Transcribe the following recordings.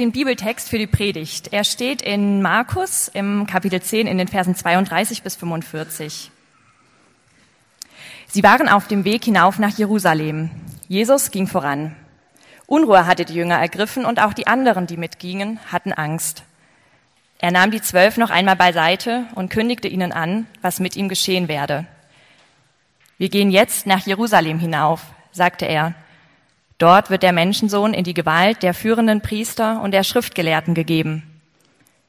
Den Bibeltext für die Predigt. Er steht in Markus im Kapitel 10 in den Versen 32 bis 45. Sie waren auf dem Weg hinauf nach Jerusalem. Jesus ging voran. Unruhe hatte die Jünger ergriffen und auch die anderen, die mitgingen, hatten Angst. Er nahm die 12 noch einmal beiseite und kündigte ihnen an, was mit ihm geschehen werde. Wir gehen jetzt nach Jerusalem hinauf, sagte er. Dort wird der Menschensohn in die Gewalt der führenden Priester und der Schriftgelehrten gegeben.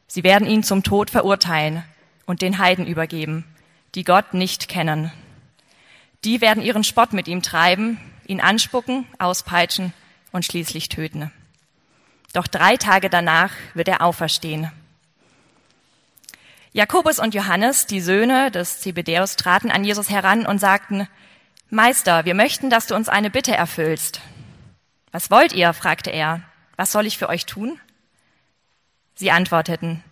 Sie werden ihn zum Tod verurteilen und den Heiden übergeben, die Gott nicht kennen. Die werden ihren Spott mit ihm treiben, ihn anspucken, auspeitschen und schließlich töten. Doch 3 Tage danach wird er auferstehen. Jakobus und Johannes, die Söhne des Zebedeus, traten an Jesus heran und sagten, »Meister, wir möchten, dass du uns eine Bitte erfüllst.« Was wollt ihr? Fragte er. Was soll ich für euch tun? Sie antworteten,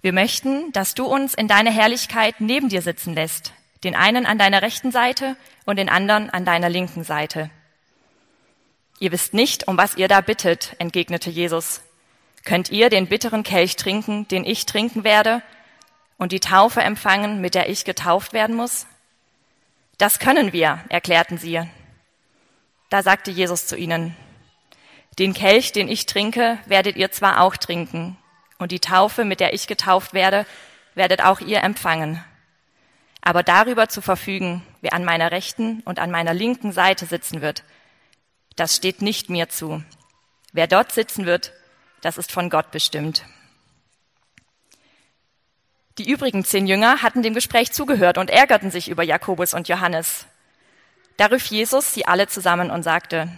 wir möchten, dass du uns in deiner Herrlichkeit neben dir sitzen lässt, den einen an deiner rechten Seite und den anderen an deiner linken Seite. Ihr wisst nicht, um was ihr da bittet, entgegnete Jesus. Könnt ihr den bitteren Kelch trinken, den ich trinken werde, und die Taufe empfangen, mit der ich getauft werden muss? Das können wir, erklärten sie. Da sagte Jesus zu ihnen, den Kelch, den ich trinke, werdet ihr zwar auch trinken, und die Taufe, mit der ich getauft werde, werdet auch ihr empfangen. Aber darüber zu verfügen, wer an meiner rechten und an meiner linken Seite sitzen wird, das steht nicht mir zu. Wer dort sitzen wird, das ist von Gott bestimmt. Die übrigen 10 Jünger hatten dem Gespräch zugehört und ärgerten sich über Jakobus und Johannes. Da rief Jesus sie alle zusammen und sagte,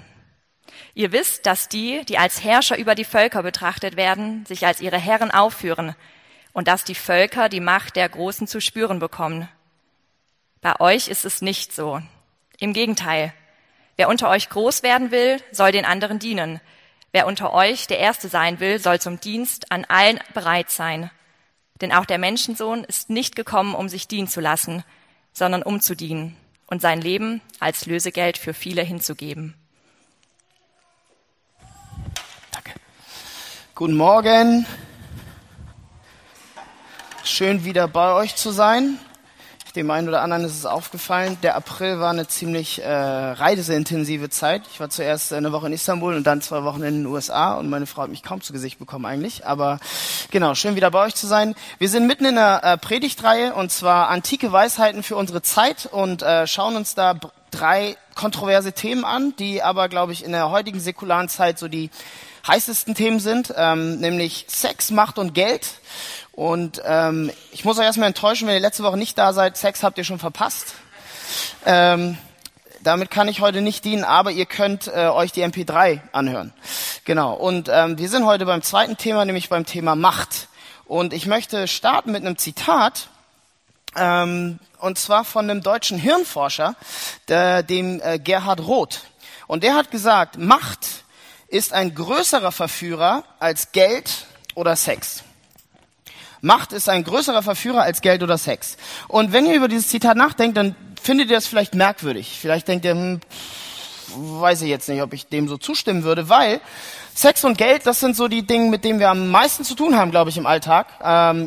ihr wisst, dass die, die als Herrscher über die Völker betrachtet werden, sich als ihre Herren aufführen und dass die Völker die Macht der Großen zu spüren bekommen. Bei euch ist es nicht so. Im Gegenteil, wer unter euch groß werden will, soll den anderen dienen. Wer unter euch der Erste sein will, soll zum Dienst an allen bereit sein. Denn auch der Menschensohn ist nicht gekommen, um sich dienen zu lassen, sondern um zu dienen und sein Leben als Lösegeld für viele hinzugeben. Danke. Guten Morgen. Schön, wieder bei euch zu sein. Dem einen oder anderen ist es aufgefallen, der April war eine ziemlich reiseintensive Zeit. Ich war zuerst eine Woche in Istanbul und dann 2 Wochen in den USA und meine Frau hat mich kaum zu Gesicht bekommen eigentlich. Aber genau, schön wieder bei euch zu sein. Wir sind mitten in einer Predigtreihe und zwar antike Weisheiten für unsere Zeit und schauen uns da 3 kontroverse Themen an, die aber, glaube ich, in der heutigen säkularen Zeit so die heißesten Themen sind, nämlich Sex, Macht und Geld. Und ich muss euch erstmal enttäuschen, wenn ihr letzte Woche nicht da seid, Sex habt ihr schon verpasst. Damit kann ich heute nicht dienen, aber ihr könnt euch die MP3 anhören. Genau, und wir sind heute beim zweiten Thema, nämlich beim Thema Macht. Und ich möchte starten mit einem Zitat, und zwar von einem deutschen Hirnforscher, dem Gerhard Roth. Und der hat gesagt, Macht ist ein größerer Verführer als Geld oder Sex. Macht ist ein größerer Verführer als Geld oder Sex. Und wenn ihr über dieses Zitat nachdenkt, dann findet ihr das vielleicht merkwürdig. Vielleicht denkt ihr, weiß ich jetzt nicht, ob ich dem so zustimmen würde, weil Sex und Geld, das sind so die Dinge, mit denen wir am meisten zu tun haben, glaube ich, im Alltag.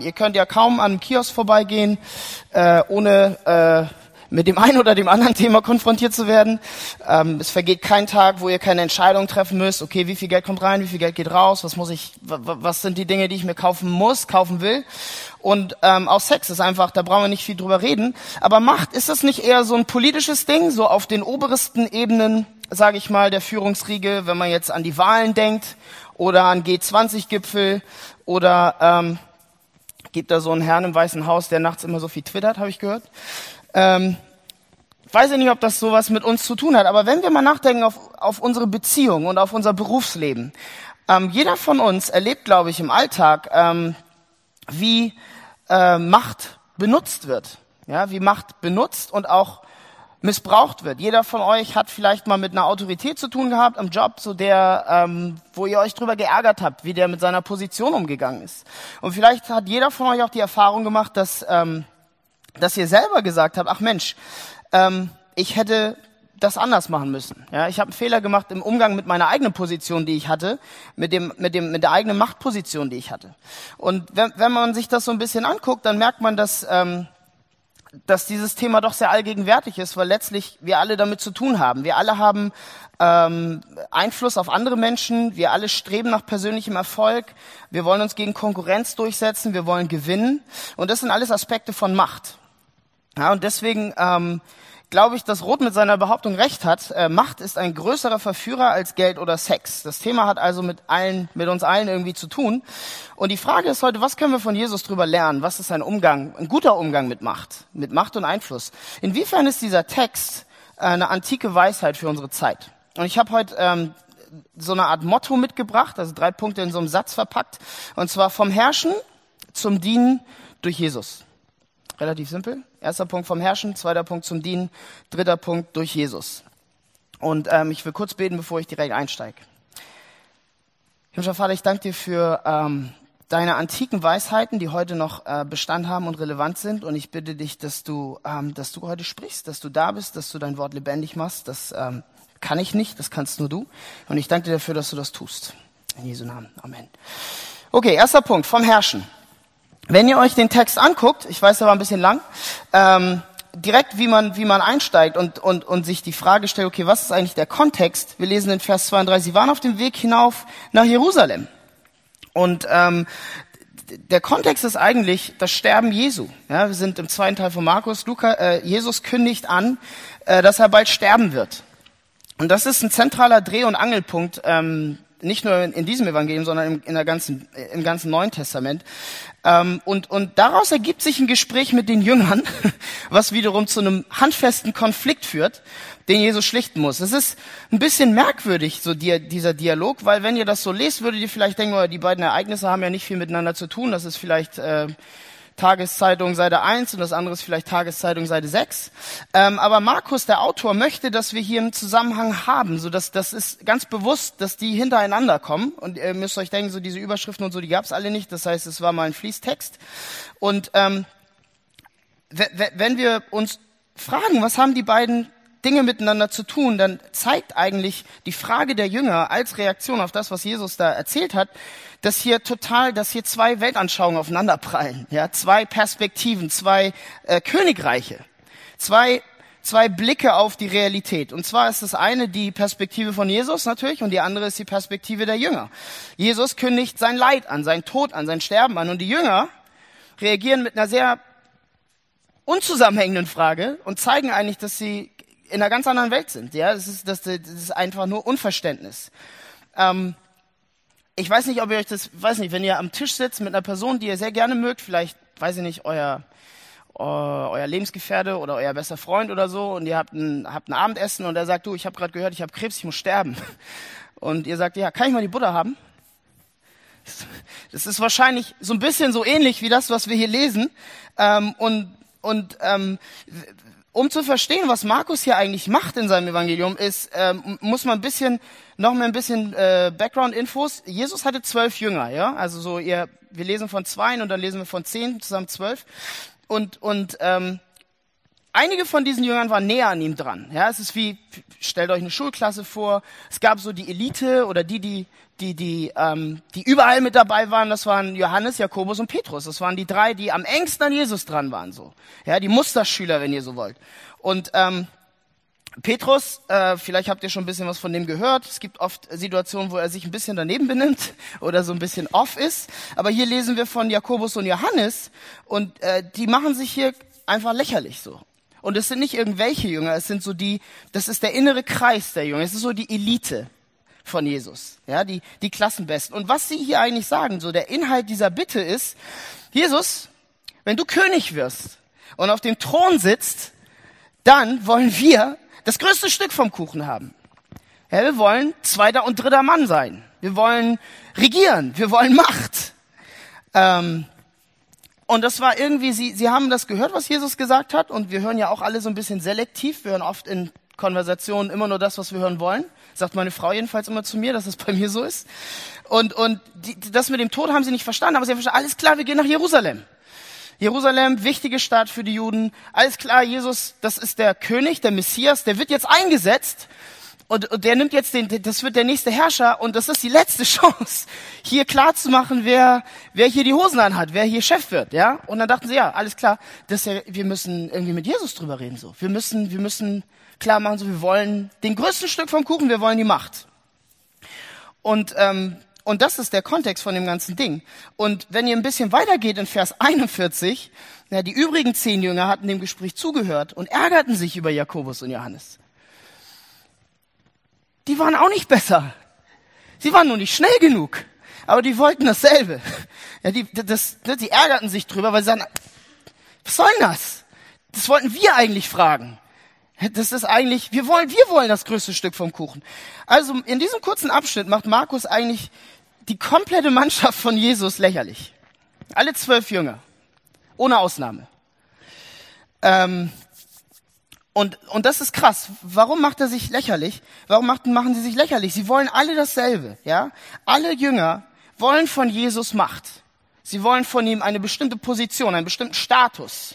Ihr könnt ja kaum an einem Kiosk vorbeigehen, ohne mit dem einen oder dem anderen Thema konfrontiert zu werden. Es vergeht kein Tag, wo ihr keine Entscheidung treffen müsst. Okay, wie viel Geld kommt rein, wie viel Geld geht raus, was sind die Dinge, die ich mir kaufen muss, kaufen will. Und auch Sex ist einfach, da brauchen wir nicht viel drüber reden. Aber Macht, ist das nicht eher so ein politisches Ding, so auf den obersten Ebenen, sage ich mal, der Führungsriege, wenn man jetzt an die Wahlen denkt oder an G20-Gipfel oder gibt da so einen Herrn im Weißen Haus, der nachts immer so viel twittert, habe ich gehört. Weiß ich nicht, ob das sowas mit uns zu tun hat, aber wenn wir mal nachdenken auf unsere Beziehung und auf unser Berufsleben, jeder von uns erlebt, glaube ich, im Alltag, wie Macht benutzt wird, ja, wie Macht benutzt und auch missbraucht wird. Jeder von euch hat vielleicht mal mit einer Autorität zu tun gehabt am Job, so der, wo ihr euch drüber geärgert habt, wie der mit seiner Position umgegangen ist. Und vielleicht hat jeder von euch auch die Erfahrung gemacht, dass ihr selber gesagt habt, ach Mensch, ich hätte das anders machen müssen. Ja, ich habe einen Fehler gemacht im Umgang mit meiner eigenen Position, die ich hatte, mit der eigenen Machtposition, die ich hatte. Und wenn man sich das so ein bisschen anguckt, dann merkt man, dass dieses Thema doch sehr allgegenwärtig ist, weil letztlich wir alle damit zu tun haben. Wir alle haben Einfluss auf andere Menschen, wir alle streben nach persönlichem Erfolg, wir wollen uns gegen Konkurrenz durchsetzen, wir wollen gewinnen. Und das sind alles Aspekte von Macht. Ja, und deswegen glaube ich, dass Roth mit seiner Behauptung recht hat. Macht ist ein größerer Verführer als Geld oder Sex. Das Thema hat also mit uns allen irgendwie zu tun. Und die Frage ist heute, was können wir von Jesus drüber lernen? Was ist ein guter Umgang mit Macht und Einfluss? Inwiefern ist dieser Text eine antike Weisheit für unsere Zeit? Und ich habe heute so eine Art Motto mitgebracht, also 3 Punkte in so einem Satz verpackt. Und zwar vom Herrschen zum Dienen durch Jesus. Relativ simpel. Erster Punkt vom Herrschen, 2. Punkt zum Dienen, 3. Punkt durch Jesus. Und ich will kurz beten, bevor ich direkt einsteige. Himmlischer Vater, ich danke dir für deine antiken Weisheiten, die heute noch Bestand haben und relevant sind. Und ich bitte dich, dass du heute sprichst, dass du da bist, dass du dein Wort lebendig machst. Das kann ich nicht, das kannst nur du. Und ich danke dir dafür, dass du das tust. In Jesu Namen. Amen. Okay, 1. Punkt vom Herrschen. Wenn ihr euch den Text anguckt, ich weiß, der war ein bisschen lang, direkt wie man einsteigt und sich die Frage stellt, okay, was ist eigentlich der Kontext? Wir lesen in Vers 32, sie waren auf dem Weg hinauf nach Jerusalem. Und der Kontext ist eigentlich das Sterben Jesu. Ja, wir sind im 2. Teil von Markus, Jesus kündigt an, dass er bald sterben wird. Und das ist ein zentraler Dreh- und Angelpunkt, nicht nur in diesem Evangelium, sondern im ganzen Neuen Testament. Und daraus ergibt sich ein Gespräch mit den Jüngern, was wiederum zu einem handfesten Konflikt führt, den Jesus schlichten muss. Es ist ein bisschen merkwürdig, so dieser Dialog, weil wenn ihr das so lest, würdet ihr vielleicht denken, oh, die beiden Ereignisse haben ja nicht viel miteinander zu tun. Das ist vielleicht Tageszeitung Seite 1 und das andere ist vielleicht Tageszeitung Seite 6. Aber Markus, der Autor, möchte, dass wir hier einen Zusammenhang haben. So, das ist ganz bewusst, dass die hintereinander kommen. Und ihr müsst euch denken, so diese Überschriften und so, die gab es alle nicht. Das heißt, es war mal ein Fließtext. Und wenn wir uns fragen, was haben die beiden Dinge miteinander zu tun, dann zeigt eigentlich die Frage der Jünger als Reaktion auf das, was Jesus da erzählt hat, dass hier 2 Weltanschauungen aufeinanderprallen, ja, 2 Perspektiven, 2 Königreiche, 2 Blicke auf die Realität. Und zwar ist das eine die Perspektive von Jesus natürlich und die andere ist die Perspektive der Jünger. Jesus kündigt sein Leid an, seinen Tod an, sein Sterben an und die Jünger reagieren mit einer sehr unzusammenhängenden Frage und zeigen eigentlich, dass sie in einer ganz anderen Welt sind. Ja, das ist einfach nur Unverständnis. Ich weiß nicht, wenn ihr am Tisch sitzt mit einer Person, die ihr sehr gerne mögt, vielleicht, weiß ich nicht, euer Lebensgefährte oder euer bester Freund oder so, und ihr habt ein Abendessen und er sagt, du, ich habe gerade gehört, ich habe Krebs, ich muss sterben. Und ihr sagt, ja, kann ich mal die Butter haben? Das ist wahrscheinlich so ein bisschen so ähnlich wie das, was wir hier lesen. Um zu verstehen, was Markus hier eigentlich macht in seinem Evangelium, ist muss man noch mal ein bisschen Background-Infos. Jesus hatte 12 Jünger, ja, also so wir lesen von 2 und dann lesen wir von 10 zusammen 12 und einige von diesen Jüngern waren näher an ihm dran. Ja, es ist wie, stellt euch eine Schulklasse vor. Es gab so die Elite oder die überall mit dabei waren. Das waren Johannes, Jakobus und Petrus. Das waren die 3, die am engsten an Jesus dran waren, so. Ja, die Musterschüler, wenn ihr so wollt. Und Petrus, vielleicht habt ihr schon ein bisschen was von dem gehört. Es gibt oft Situationen, wo er sich ein bisschen daneben benimmt oder so ein bisschen off ist. Aber hier lesen wir von Jakobus und Johannes und die machen sich hier einfach lächerlich so. Und es sind nicht irgendwelche Jünger, es sind so das ist der innere Kreis der Jünger. Es ist so die Elite von Jesus, ja, die Klassenbesten. Und was sie hier eigentlich sagen, so der Inhalt dieser Bitte ist, Jesus, wenn du König wirst und auf dem Thron sitzt, dann wollen wir das größte Stück vom Kuchen haben. Ja, wir wollen 2. und 3. Mann sein. Wir wollen regieren. Wir wollen Macht. Und das war irgendwie, sie haben das gehört, was Jesus gesagt hat. Und wir hören ja auch alle so ein bisschen selektiv. Wir hören oft in Konversationen immer nur das, was wir hören wollen. Sagt meine Frau jedenfalls immer zu mir, dass das bei mir so ist. Und das mit dem Tod haben sie nicht verstanden. Aber sie haben verstanden, alles klar, wir gehen nach Jerusalem. Jerusalem, wichtige Stadt für die Juden. Alles klar, Jesus, das ist der König, der Messias, der wird jetzt eingesetzt und der nimmt jetzt das wird der nächste Herrscher und das ist die letzte Chance, hier klarzumachen, wer hier die Hosen anhat, wer hier Chef wird, ja? Und dann dachten sie, ja, alles klar, wir müssen irgendwie mit Jesus drüber reden, so. Wir müssen klar machen, so, wir wollen den größten Stück vom Kuchen, wir wollen die Macht. Und das ist der Kontext von dem ganzen Ding. Und wenn ihr ein bisschen weitergeht in Vers 41, ja, die übrigen 10 Jünger hatten dem Gespräch zugehört und ärgerten sich über Jakobus und Johannes. Die waren auch nicht besser. Sie waren nur nicht schnell genug. Aber die wollten dasselbe. Ja, die ärgerten sich drüber, weil sie sagen, was soll denn das? Das wollten wir eigentlich fragen. Das ist eigentlich, wir wollen das größte Stück vom Kuchen. Also in diesem kurzen Abschnitt macht Markus eigentlich die komplette Mannschaft von Jesus lächerlich. Alle 12 Jünger. Ohne Ausnahme. Und das ist krass. Warum macht er sich lächerlich? Warum machen sie sich lächerlich? Sie wollen alle dasselbe, ja? Alle Jünger wollen von Jesus Macht. Sie wollen von ihm eine bestimmte Position, einen bestimmten Status.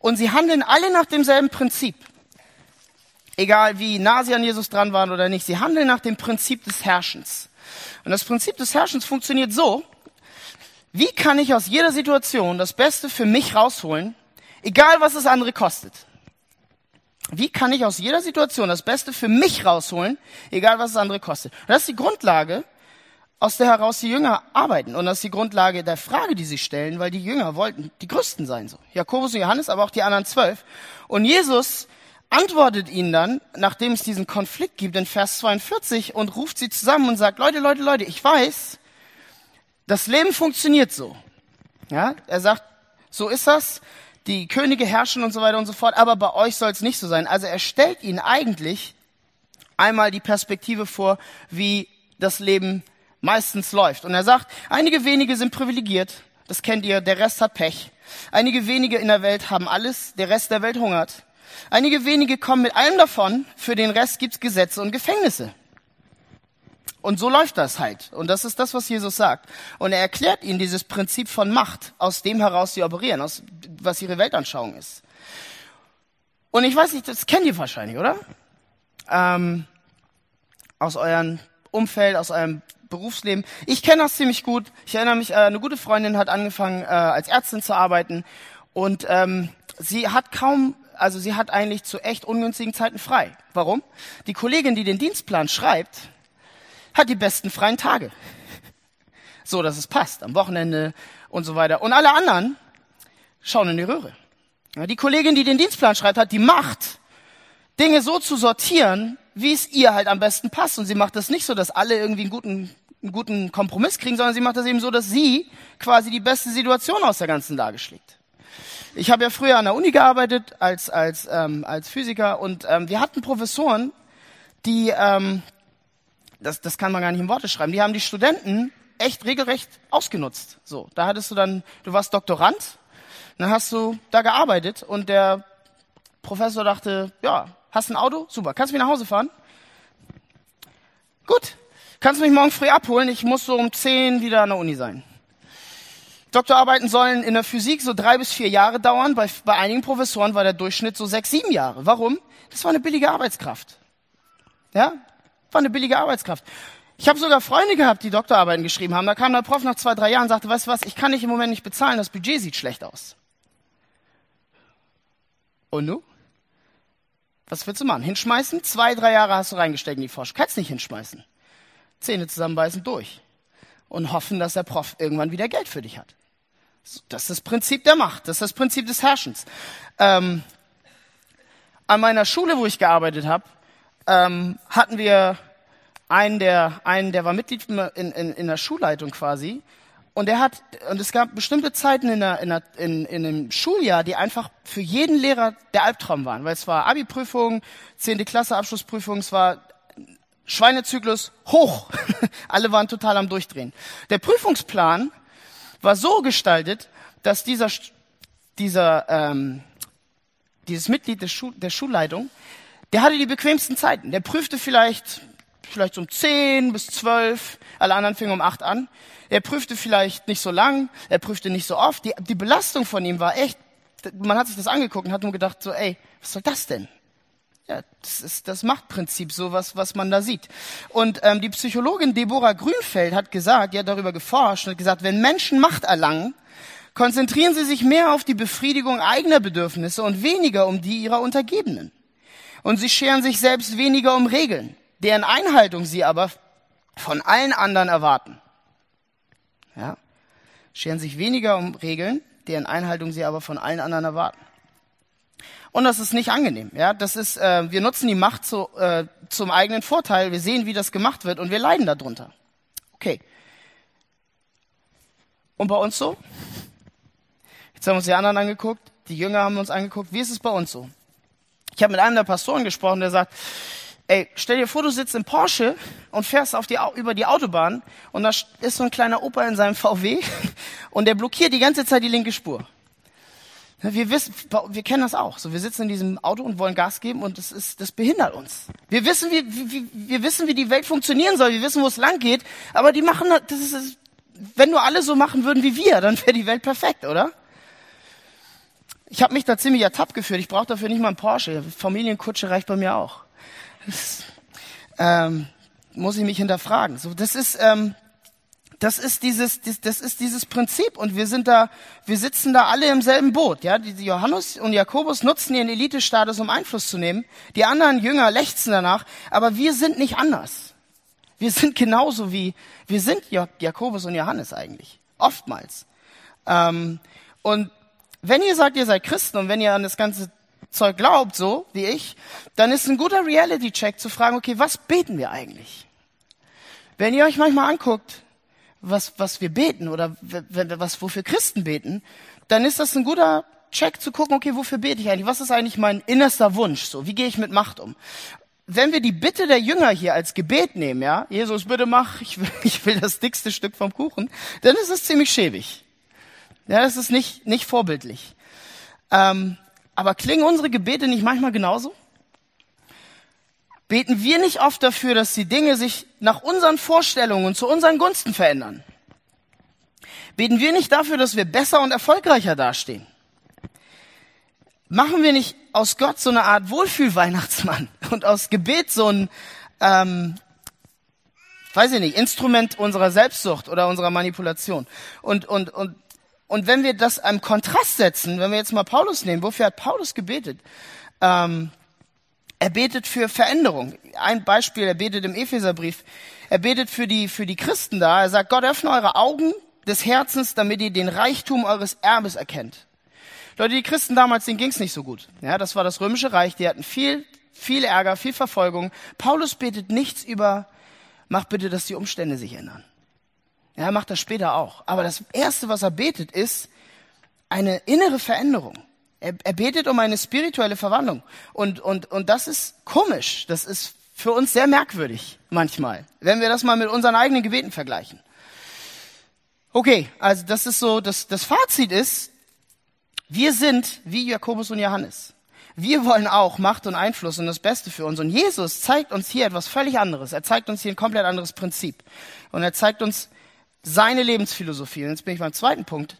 Und sie handeln alle nach demselben Prinzip. Egal wie nah sie an Jesus dran waren oder nicht, sie handeln nach dem Prinzip des Herrschens. Und das Prinzip des Herrschens funktioniert so, wie kann ich aus jeder Situation das Beste für mich rausholen, egal was es andere kostet. Wie kann ich aus jeder Situation das Beste für mich rausholen, egal was es andere kostet. Und das ist die Grundlage, aus der heraus die Jünger arbeiten. Und das ist die Grundlage der Frage, die sie stellen, weil die Jünger wollten die Größten sein. So Jakobus und Johannes, aber auch die anderen 12. Und Jesus antwortet ihnen dann, nachdem es diesen Konflikt gibt, in Vers 42 und ruft sie zusammen und sagt, Leute, ich weiß, das Leben funktioniert so. Ja, er sagt, so ist das, die Könige herrschen und so weiter und so fort, aber bei euch soll es nicht so sein. Also er stellt ihnen eigentlich einmal die Perspektive vor, wie das Leben meistens läuft. Und er sagt, einige wenige sind privilegiert, das kennt ihr, der Rest hat Pech. Einige wenige in der Welt haben alles, der Rest der Welt hungert. Einige wenige kommen mit allem davon, für den Rest gibt's Gesetze und Gefängnisse. Und so läuft das halt. Und das ist das, was Jesus sagt. Und er erklärt ihnen dieses Prinzip von Macht, aus dem heraus sie operieren, aus was ihre Weltanschauung ist. Und ich weiß nicht, das kennt ihr wahrscheinlich, oder? Aus eurem Umfeld, aus eurem Berufsleben. Ich kenne das ziemlich gut. Ich erinnere mich, eine gute Freundin hat angefangen, als Ärztin zu arbeiten. Und sie hat eigentlich zu echt ungünstigen Zeiten frei. Warum? Die Kollegin, die den Dienstplan schreibt, hat die besten freien Tage. So, dass es passt. Am Wochenende und so weiter. Und alle anderen schauen in die Röhre. Die Kollegin, die den Dienstplan schreibt, hat die Macht, Dinge so zu sortieren, wie es ihr halt am besten passt. Und sie macht das nicht so, dass alle irgendwie einen guten Kompromiss kriegen, sondern sie macht das eben so, dass sie quasi die beste Situation aus der ganzen Lage schlägt. Ich habe ja früher an der Uni gearbeitet als Physiker und wir hatten Professoren, die das kann man gar nicht in Worte schreiben. Die haben die Studenten echt regelrecht ausgenutzt. So, da hattest du dann, du warst Doktorand, dann hast du da gearbeitet und der Professor dachte, ja, hast ein Auto, super, kannst du mich nach Hause fahren? Gut, kannst du mich morgen früh abholen? Ich muss so um 10 wieder an der Uni sein. Doktorarbeiten sollen in der Physik so 3 bis 4 Jahre dauern. Bei einigen Professoren war der Durchschnitt so 6, 7 Jahre. Warum? Das war eine billige Arbeitskraft. Ja, war eine billige Arbeitskraft. Ich habe sogar Freunde gehabt, die Doktorarbeiten geschrieben haben. Da kam der Prof nach 2, 3 Jahren und sagte, weißt du was, ich kann dich im Moment nicht bezahlen, das Budget sieht schlecht aus. Und du? Was willst du machen? Hinschmeißen? 2, 3 Jahre hast du reingesteckt in die Forschung. Kannst nicht hinschmeißen. Zähne zusammenbeißen, durch. Und hoffen, dass der Prof irgendwann wieder Geld für dich hat. Das ist das Prinzip der Macht. Das ist das Prinzip des Herrschens. An meiner Schule, wo ich gearbeitet habe, hatten wir einen, der war Mitglied in der Schulleitung quasi. Und es gab bestimmte Zeiten in dem Schuljahr, die einfach für jeden Lehrer der Albtraum waren. Weil es war Abi-Prüfung, 10. Klasse Abschlussprüfung, es war Schweinezyklus hoch. Alle waren total am Durchdrehen. Der Prüfungsplan war so gestaltet, dass dieses Mitglied der Schulleitung, der hatte die bequemsten Zeiten. Der prüfte vielleicht vielleicht um 10 bis 12. Alle anderen fingen um 8 an. Er prüfte vielleicht nicht so lang, er prüfte nicht so oft. Die Belastung von ihm war echt, man hat sich das angeguckt und hat nur gedacht, so, ey, was soll das denn? Ja, das ist das Machtprinzip, sowas, was man da sieht. Und die Psychologin Deborah Grünfeld hat gesagt, die hat darüber geforscht und hat gesagt, wenn Menschen Macht erlangen, konzentrieren sie sich mehr auf die Befriedigung eigener Bedürfnisse und weniger um die ihrer Untergebenen. Und sie scheren sich selbst weniger um Regeln, deren Einhaltung sie aber von allen anderen erwarten. Ja, scheren sich weniger um Regeln, deren Einhaltung sie aber von allen anderen erwarten. Und das ist nicht angenehm. Ja, das ist, wir nutzen die Macht zum eigenen Vorteil. Wir sehen, wie das gemacht wird, und wir leiden darunter. Okay. Und bei uns so? Jetzt haben uns die anderen angeguckt, die Jünger haben uns angeguckt. Wie ist es bei uns so? Ich habe mit einem der Pastoren gesprochen, der sagt, ey, stell dir vor, du sitzt im Porsche und fährst über die Autobahn und da ist so ein kleiner Opa in seinem VW und der blockiert die ganze Zeit die linke Spur. Wir kennen das auch. So, wir sitzen in diesem Auto und wollen Gas geben und das behindert uns. Wir wissen, wie die Welt funktionieren soll, wir wissen, wo es lang geht, aber die machen das, wenn nur alle so machen würden wie wir, dann wäre die Welt perfekt, oder? Ich habe mich da ziemlich ertappt gefühlt. Ich brauche dafür nicht mal einen Porsche. Familienkutsche reicht bei mir auch. Das, muss ich mich hinterfragen. So, das ist dieses Prinzip und wir sitzen da alle im selben Boot. Ja, die Johannes und Jakobus nutzen ihren Elitestatus, um Einfluss zu nehmen. Die anderen Jünger lechzen danach, aber wir sind nicht anders. Wir sind genauso wie wir sind Jakobus und Johannes eigentlich oftmals. Und wenn ihr sagt, ihr seid Christen und wenn ihr an das ganze Zeug glaubt, so wie ich, dann ist ein guter Reality-Check zu fragen, okay, was beten wir eigentlich? Wenn ihr euch manchmal anguckt, was wir beten oder wofür Christen beten, dann ist das ein guter Check zu gucken, okay, wofür bete ich eigentlich? Was ist eigentlich mein innerster Wunsch? So, wie gehe ich mit Macht um? Wenn wir die Bitte der Jünger hier als Gebet nehmen, ja, Jesus, bitte mach, ich will das dickste Stück vom Kuchen, dann ist es ziemlich schäbig. Ja, das ist nicht vorbildlich. Aber klingen unsere Gebete nicht manchmal genauso? Beten wir nicht oft dafür, dass die Dinge sich nach unseren Vorstellungen und zu unseren Gunsten verändern? Beten wir nicht dafür, dass wir besser und erfolgreicher dastehen? Machen wir nicht aus Gott so eine Art Wohlfühl-Weihnachtsmann und aus Gebet so ein, Instrument unserer Selbstsucht oder unserer Manipulation? Und wenn wir das im Kontrast setzen, wenn wir jetzt mal Paulus nehmen, wofür hat Paulus gebetet? Er betet für Veränderung. Ein Beispiel, er betet im Epheserbrief. Er betet für die Christen da. Er sagt, Gott, öffne eure Augen des Herzens, damit ihr den Reichtum eures Erbes erkennt. Leute, die Christen damals, denen ging's nicht so gut. Ja, das war das Römische Reich. Die hatten viel Ärger, viel Verfolgung. Paulus betet nichts über, mach bitte, dass die Umstände sich ändern. Ja, er macht das später auch. Aber das Erste, was er betet, ist eine innere Veränderung. Er betet um eine spirituelle Verwandlung. Und das ist komisch. Das ist für uns sehr merkwürdig manchmal, wenn wir das mal mit unseren eigenen Gebeten vergleichen. Okay, also das ist so, das Fazit ist, wir sind wie Jakobus und Johannes. Wir wollen auch Macht und Einfluss und das Beste für uns. Und Jesus zeigt uns hier etwas völlig anderes. Er zeigt uns hier ein komplett anderes Prinzip. Und er zeigt uns seine Lebensphilosophie. Und jetzt bin ich beim zweiten Punkt,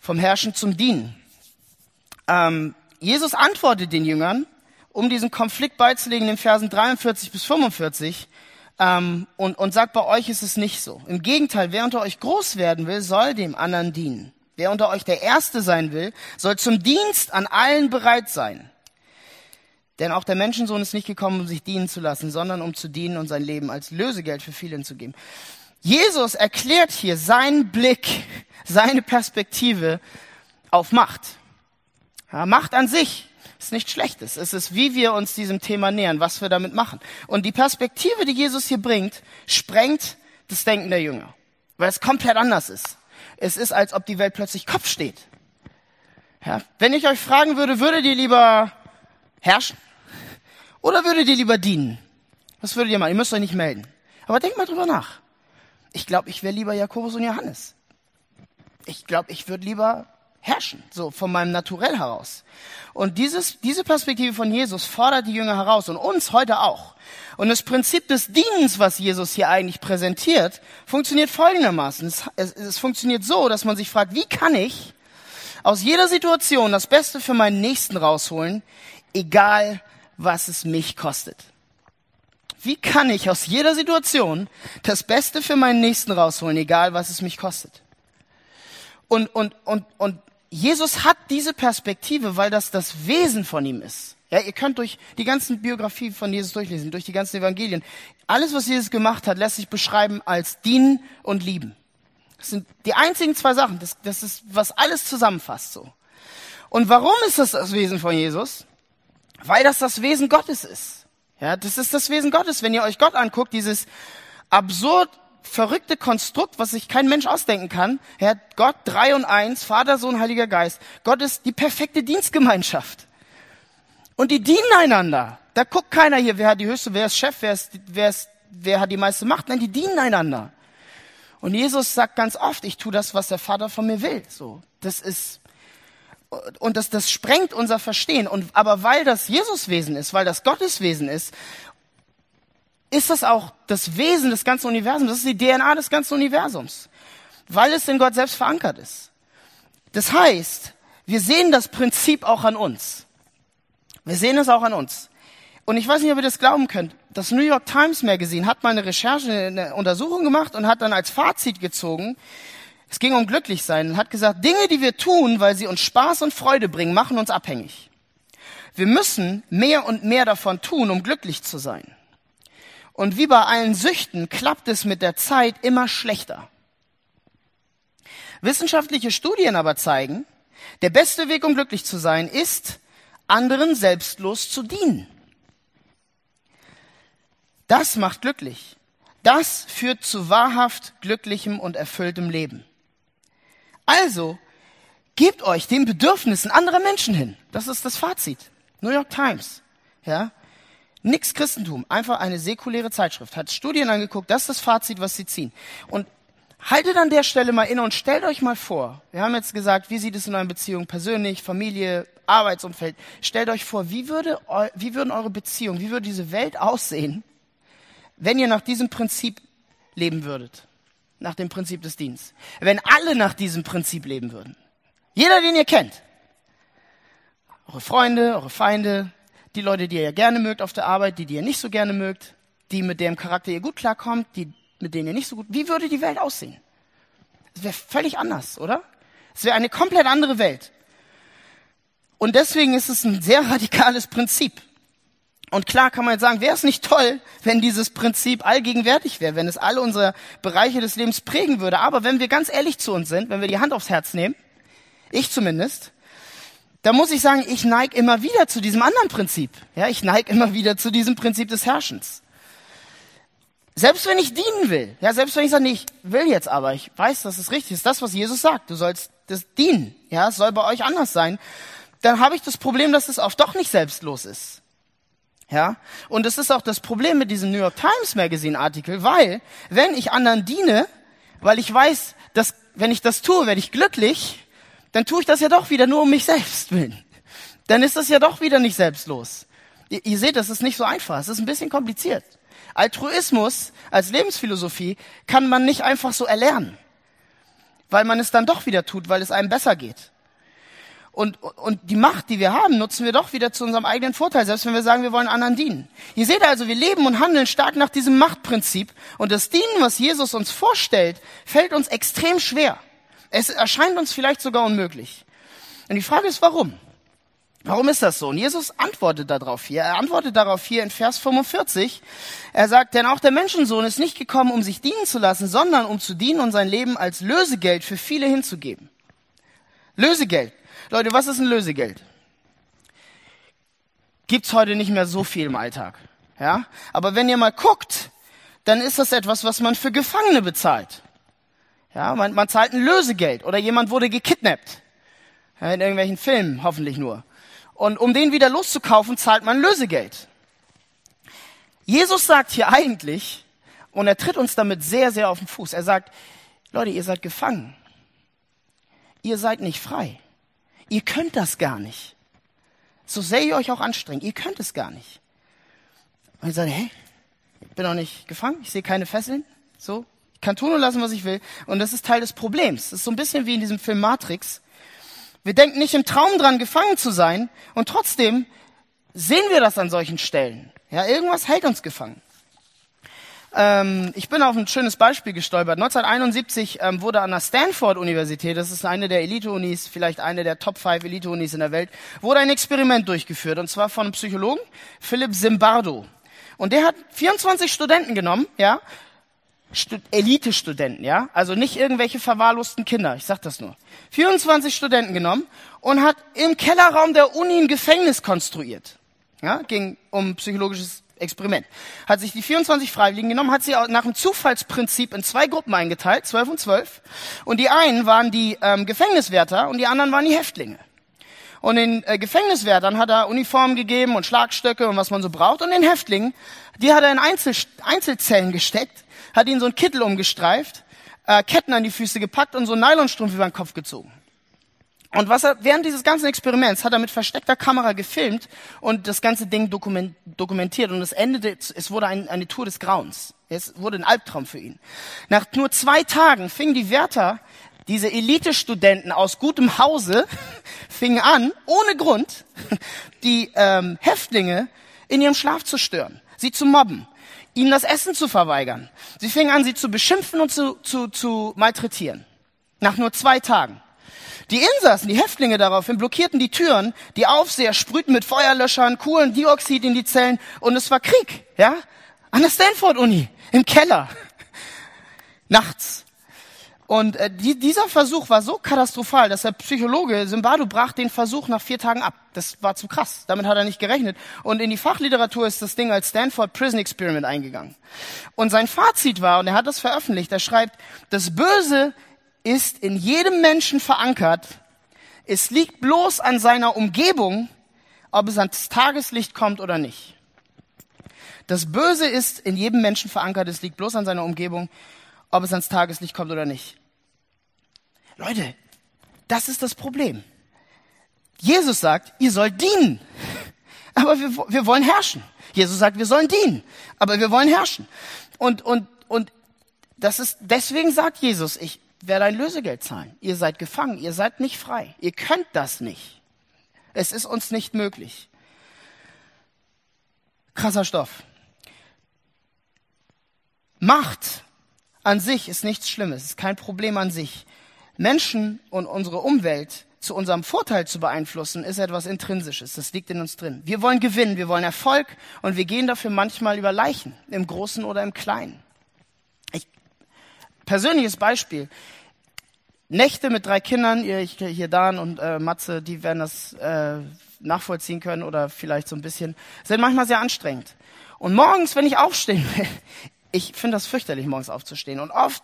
vom Herrschen zum Dienen. Jesus antwortet den Jüngern, um diesen Konflikt beizulegen, in den Versen 43 bis 45, und sagt, bei euch ist es nicht so. Im Gegenteil, wer unter euch groß werden will, soll dem anderen dienen. Wer unter euch der Erste sein will, soll zum Dienst an allen bereit sein. Denn auch der Menschensohn ist nicht gekommen, um sich dienen zu lassen, sondern um zu dienen und sein Leben als Lösegeld für viele zu geben. Jesus erklärt hier seinen Blick, seine Perspektive auf Macht. Ja, Macht an sich ist nichts Schlechtes. Es ist, wie wir uns diesem Thema nähern, was wir damit machen. Und die Perspektive, die Jesus hier bringt, sprengt das Denken der Jünger, weil es komplett anders ist. Es ist, als ob die Welt plötzlich Kopf steht. Ja, wenn ich euch fragen würde, würdet ihr lieber herrschen oder würdet ihr lieber dienen? Was würdet ihr machen? Ihr müsst euch nicht melden. Aber denkt mal drüber nach. Ich glaube, ich wäre lieber Jakobus und Johannes. Ich glaube, ich würde lieber herrschen, so von meinem Naturell heraus. Und diese Perspektive von Jesus fordert die Jünger heraus und uns heute auch. Und das Prinzip des Dienens, was Jesus hier eigentlich präsentiert, funktioniert folgendermaßen. Es funktioniert so, dass man sich fragt, wie kann ich aus jeder Situation das Beste für meinen Nächsten rausholen, egal was es mich kostet. Wie kann ich aus jeder Situation das Beste für meinen Nächsten rausholen, egal was es mich kostet? Und Jesus hat diese Perspektive, weil das das Wesen von ihm ist. Ja, ihr könnt durch die ganzen Biografien von Jesus durchlesen, durch die ganzen Evangelien. Alles, was Jesus gemacht hat, lässt sich beschreiben als dienen und lieben. Das sind die einzigen zwei Sachen, das ist, was alles zusammenfasst, so. Und warum ist das das Wesen von Jesus? Weil das das Wesen Gottes ist. Ja, das ist das Wesen Gottes. Wenn ihr euch Gott anguckt, dieses absurd verrückte Konstrukt, was sich kein Mensch ausdenken kann, ja, Gott 3 und 1, Vater, Sohn, Heiliger Geist. Gott ist die perfekte Dienstgemeinschaft. Und die dienen einander. Da guckt keiner hier, wer hat die höchste, wer ist Chef, wer hat die meiste Macht. Nein, die dienen einander. Und Jesus sagt ganz oft, ich tue das, was der Vater von mir will. So, das ist, und das sprengt unser Verstehen. Aber weil das Jesuswesen ist, weil das Gotteswesen ist, ist das auch das Wesen des ganzen Universums. Das ist die DNA des ganzen Universums, weil es in Gott selbst verankert ist. Das heißt, wir sehen das Prinzip auch an uns. Wir sehen es auch an uns. Und ich weiß nicht, ob ihr das glauben könnt. Das New York Times Magazine hat mal eine Recherche, eine Untersuchung gemacht und hat dann als Fazit gezogen, es ging um Glücklichsein, und hat gesagt, Dinge, die wir tun, weil sie uns Spaß und Freude bringen, machen uns abhängig. Wir müssen mehr und mehr davon tun, um glücklich zu sein. Und wie bei allen Süchten klappt es mit der Zeit immer schlechter. Wissenschaftliche Studien aber zeigen, der beste Weg, um glücklich zu sein, ist, anderen selbstlos zu dienen. Das macht glücklich. Das führt zu wahrhaft glücklichem und erfülltem Leben. Also, gebt euch den Bedürfnissen anderer Menschen hin. Das ist das Fazit. New York Times. Ja? Nix Christentum. Einfach eine säkuläre Zeitschrift. Hat Studien angeguckt. Das ist das Fazit, was sie ziehen. Und haltet an der Stelle mal inne und stellt euch mal vor. Wir haben jetzt gesagt, wie sieht es in euren Beziehungen persönlich, Familie, Arbeitsumfeld. Stellt euch vor, wie würden eure Beziehungen, wie würde diese Welt aussehen, wenn ihr nach diesem Prinzip leben würdet, nach dem Prinzip des Dienstes, wenn alle nach diesem Prinzip leben würden, jeder, den ihr kennt, eure Freunde, eure Feinde, die Leute, die ihr gerne mögt auf der Arbeit, die ihr nicht so gerne mögt, die mit deren Charakter ihr gut klarkommt, die mit denen ihr nicht so gut, wie würde die Welt aussehen? Es wäre völlig anders, oder? Es wäre eine komplett andere Welt. Und deswegen ist es ein sehr radikales Prinzip. Und klar kann man jetzt sagen, wäre es nicht toll, wenn dieses Prinzip allgegenwärtig wäre, wenn es alle unsere Bereiche des Lebens prägen würde. Aber wenn wir ganz ehrlich zu uns sind, wenn wir die Hand aufs Herz nehmen, ich zumindest, dann muss ich sagen, ich neige immer wieder zu diesem anderen Prinzip. Ja, ich neige immer wieder zu diesem Prinzip des Herrschens. Selbst wenn ich dienen will, ja, selbst wenn ich sage, nee, ich will jetzt aber, ich weiß, dass es richtig ist, das, was Jesus sagt, du sollst das dienen, ja, es soll bei euch anders sein, dann habe ich das Problem, dass es oft doch nicht selbstlos ist. Ja, und das ist auch das Problem mit diesem New York Times Magazine Artikel, weil, wenn ich anderen diene, weil ich weiß, dass, wenn ich das tue, werde ich glücklich, dann tue ich das ja doch wieder nur um mich selbst willen. Dann ist das ja doch wieder nicht selbstlos. Ihr seht, das ist nicht so einfach, es ist ein bisschen kompliziert. Altruismus als Lebensphilosophie kann man nicht einfach so erlernen, weil man es dann doch wieder tut, weil es einem besser geht. Und die Macht, die wir haben, nutzen wir doch wieder zu unserem eigenen Vorteil, selbst wenn wir sagen, wir wollen anderen dienen. Ihr seht also, wir leben und handeln stark nach diesem Machtprinzip. Und das Dienen, was Jesus uns vorstellt, fällt uns extrem schwer. Es erscheint uns vielleicht sogar unmöglich. Und die Frage ist, warum? Warum ist das so? Und Jesus antwortet darauf hier. Er antwortet darauf hier in Vers 45. Er sagt, denn auch der Menschensohn ist nicht gekommen, um sich dienen zu lassen, sondern um zu dienen und sein Leben als Lösegeld für viele hinzugeben. Lösegeld. Leute, was ist ein Lösegeld? Gibt's heute nicht mehr so viel im Alltag, ja? Aber wenn ihr mal guckt, dann ist das etwas, was man für Gefangene bezahlt. Ja, man zahlt ein Lösegeld oder jemand wurde gekidnappt. Ja, in irgendwelchen Filmen, hoffentlich nur. Und um den wieder loszukaufen, zahlt man Lösegeld. Jesus sagt hier eigentlich, und er tritt uns damit sehr, sehr auf den Fuß. Er sagt, Leute, ihr seid gefangen. Ihr seid nicht frei. Ihr könnt das gar nicht. So sehr ihr euch auch anstrengt, ihr könnt es gar nicht. Und ich sage, hey, ich bin doch nicht gefangen, ich sehe keine Fesseln, so, ich kann tun und lassen, was ich will. Und das ist Teil des Problems. Das ist so ein bisschen wie in diesem Film Matrix. Wir denken nicht im Traum dran, gefangen zu sein, und trotzdem sehen wir das an solchen Stellen. Ja, irgendwas hält uns gefangen. Ich bin auf ein schönes Beispiel gestolpert. 1971 wurde an der Stanford-Universität, das ist eine der Elite-Unis, vielleicht eine der Top 5 Elite-Unis in der Welt, wurde ein Experiment durchgeführt, und zwar von einem Psychologen, Philipp Zimbardo. Und der hat 24 Studenten genommen, ja, Elite-Studenten, ja, also nicht irgendwelche verwahrlosten Kinder, ich sag das nur. 24 Studenten genommen und hat im Kellerraum der Uni ein Gefängnis konstruiert. Ja, ging um psychologisches Experiment. Hat sich die 24 Freiwilligen genommen, hat sie nach dem Zufallsprinzip in 2 Gruppen eingeteilt, 12 und 12. Und die einen waren die Gefängniswärter und die anderen waren die Häftlinge. Und den Gefängniswärtern hat er Uniformen gegeben und Schlagstöcke und was man so braucht. Und den Häftlingen, die hat er in Einzelzellen gesteckt, hat ihnen so einen Kittel umgestreift, Ketten an die Füße gepackt und so einen Nylonstrumpf über den Kopf gezogen. Und was er, während dieses ganzen Experiments hat er mit versteckter Kamera gefilmt und das ganze Ding dokumentiert. Und es endete, es wurde eine Tour des Grauens. Es wurde ein Albtraum für ihn. Nach nur 2 Tagen fingen die Wärter, diese Elite-Studenten aus gutem Hause, fingen an, ohne Grund, die Häftlinge in ihrem Schlaf zu stören, sie zu mobben, ihnen das Essen zu verweigern. Sie fingen an, sie zu beschimpfen und zu malträtieren. Nach nur 2 Tagen. Die Insassen, die Häftlinge daraufhin, blockierten die Türen, die Aufseher sprühten mit Feuerlöschern, Kohlendioxid in die Zellen, und es war Krieg, ja? An der Stanford-Uni, im Keller, nachts. Und dieser Versuch war so katastrophal, dass der Psychologe Zimbardo brach den Versuch nach 4 Tagen ab. Das war zu krass, damit hat er nicht gerechnet. Und in die Fachliteratur ist das Ding als Stanford Prison Experiment eingegangen. Und sein Fazit war, und er hat das veröffentlicht, er schreibt, das Böse ist in jedem Menschen verankert. Es liegt bloß an seiner Umgebung, ob es ans Tageslicht kommt oder nicht. Das Böse ist in jedem Menschen verankert. Es liegt bloß an seiner Umgebung, ob es ans Tageslicht kommt oder nicht. Leute, das ist das Problem. Jesus sagt, ihr sollt dienen. Aber wir wollen herrschen. Jesus sagt, wir sollen dienen. Aber wir wollen herrschen. Und das ist, deswegen sagt Jesus, ich werde ein Lösegeld zahlen. Ihr seid gefangen, ihr seid nicht frei. Ihr könnt das nicht. Es ist uns nicht möglich. Krasser Stoff. Macht an sich ist nichts Schlimmes, ist kein Problem an sich. Menschen und unsere Umwelt zu unserem Vorteil zu beeinflussen, ist etwas Intrinsisches. Das liegt in uns drin. Wir wollen gewinnen, wir wollen Erfolg, und wir gehen dafür manchmal über Leichen, im Großen oder im Kleinen. Persönliches Beispiel. Nächte mit 3 Kindern, hier Dan und Matze, die werden das nachvollziehen können oder vielleicht so ein bisschen, sind manchmal sehr anstrengend. Und morgens, wenn ich aufstehen will, ich finde das fürchterlich, morgens aufzustehen. Und oft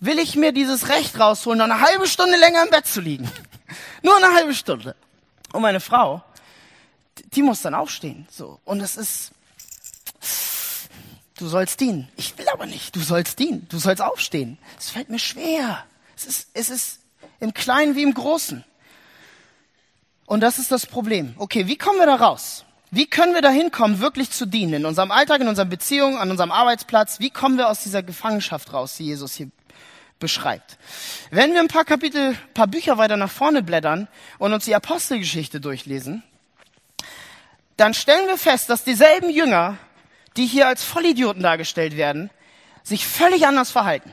will ich mir dieses Recht rausholen, noch eine halbe Stunde länger im Bett zu liegen. Nur eine halbe Stunde. Und meine Frau, die muss dann aufstehen. So. Und das ist... Du sollst dienen. Ich will aber nicht. Du sollst dienen. Du sollst aufstehen. Es fällt mir schwer. Es ist im Kleinen wie im Großen. Und das ist das Problem. Okay, wie kommen wir da raus? Wie können wir da hinkommen, wirklich zu dienen? In unserem Alltag, in unseren Beziehungen, an unserem Arbeitsplatz. Wie kommen wir aus dieser Gefangenschaft raus, die Jesus hier beschreibt? Wenn wir ein paar Bücher weiter nach vorne blättern und uns die Apostelgeschichte durchlesen, dann stellen wir fest, dass dieselben Jünger, die hier als Vollidioten dargestellt werden, sich völlig anders verhalten.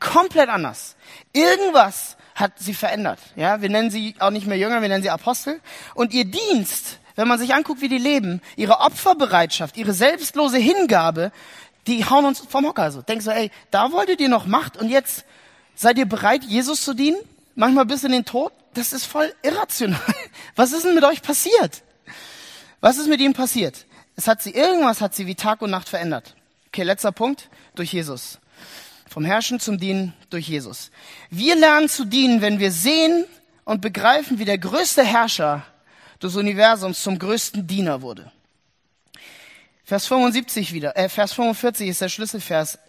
Komplett anders. Irgendwas hat sie verändert. Ja, wir nennen sie auch nicht mehr Jünger, wir nennen sie Apostel. Und ihr Dienst, wenn man sich anguckt, wie die leben, ihre Opferbereitschaft, ihre selbstlose Hingabe, die hauen uns vom Hocker. So. Denkst du, ey, da wolltet ihr noch Macht und jetzt seid ihr bereit, Jesus zu dienen? Manchmal bis in den Tod? Das ist voll irrational. Was ist denn mit euch passiert? Was ist mit ihnen passiert? Irgendwas hat sie wie Tag und Nacht verändert. Okay, letzter Punkt, durch Jesus. Vom Herrschen zum Dienen durch Jesus. Wir lernen zu dienen, wenn wir sehen und begreifen, wie der größte Herrscher des Universums zum größten Diener wurde. Vers 45 ist der Schlüsselvers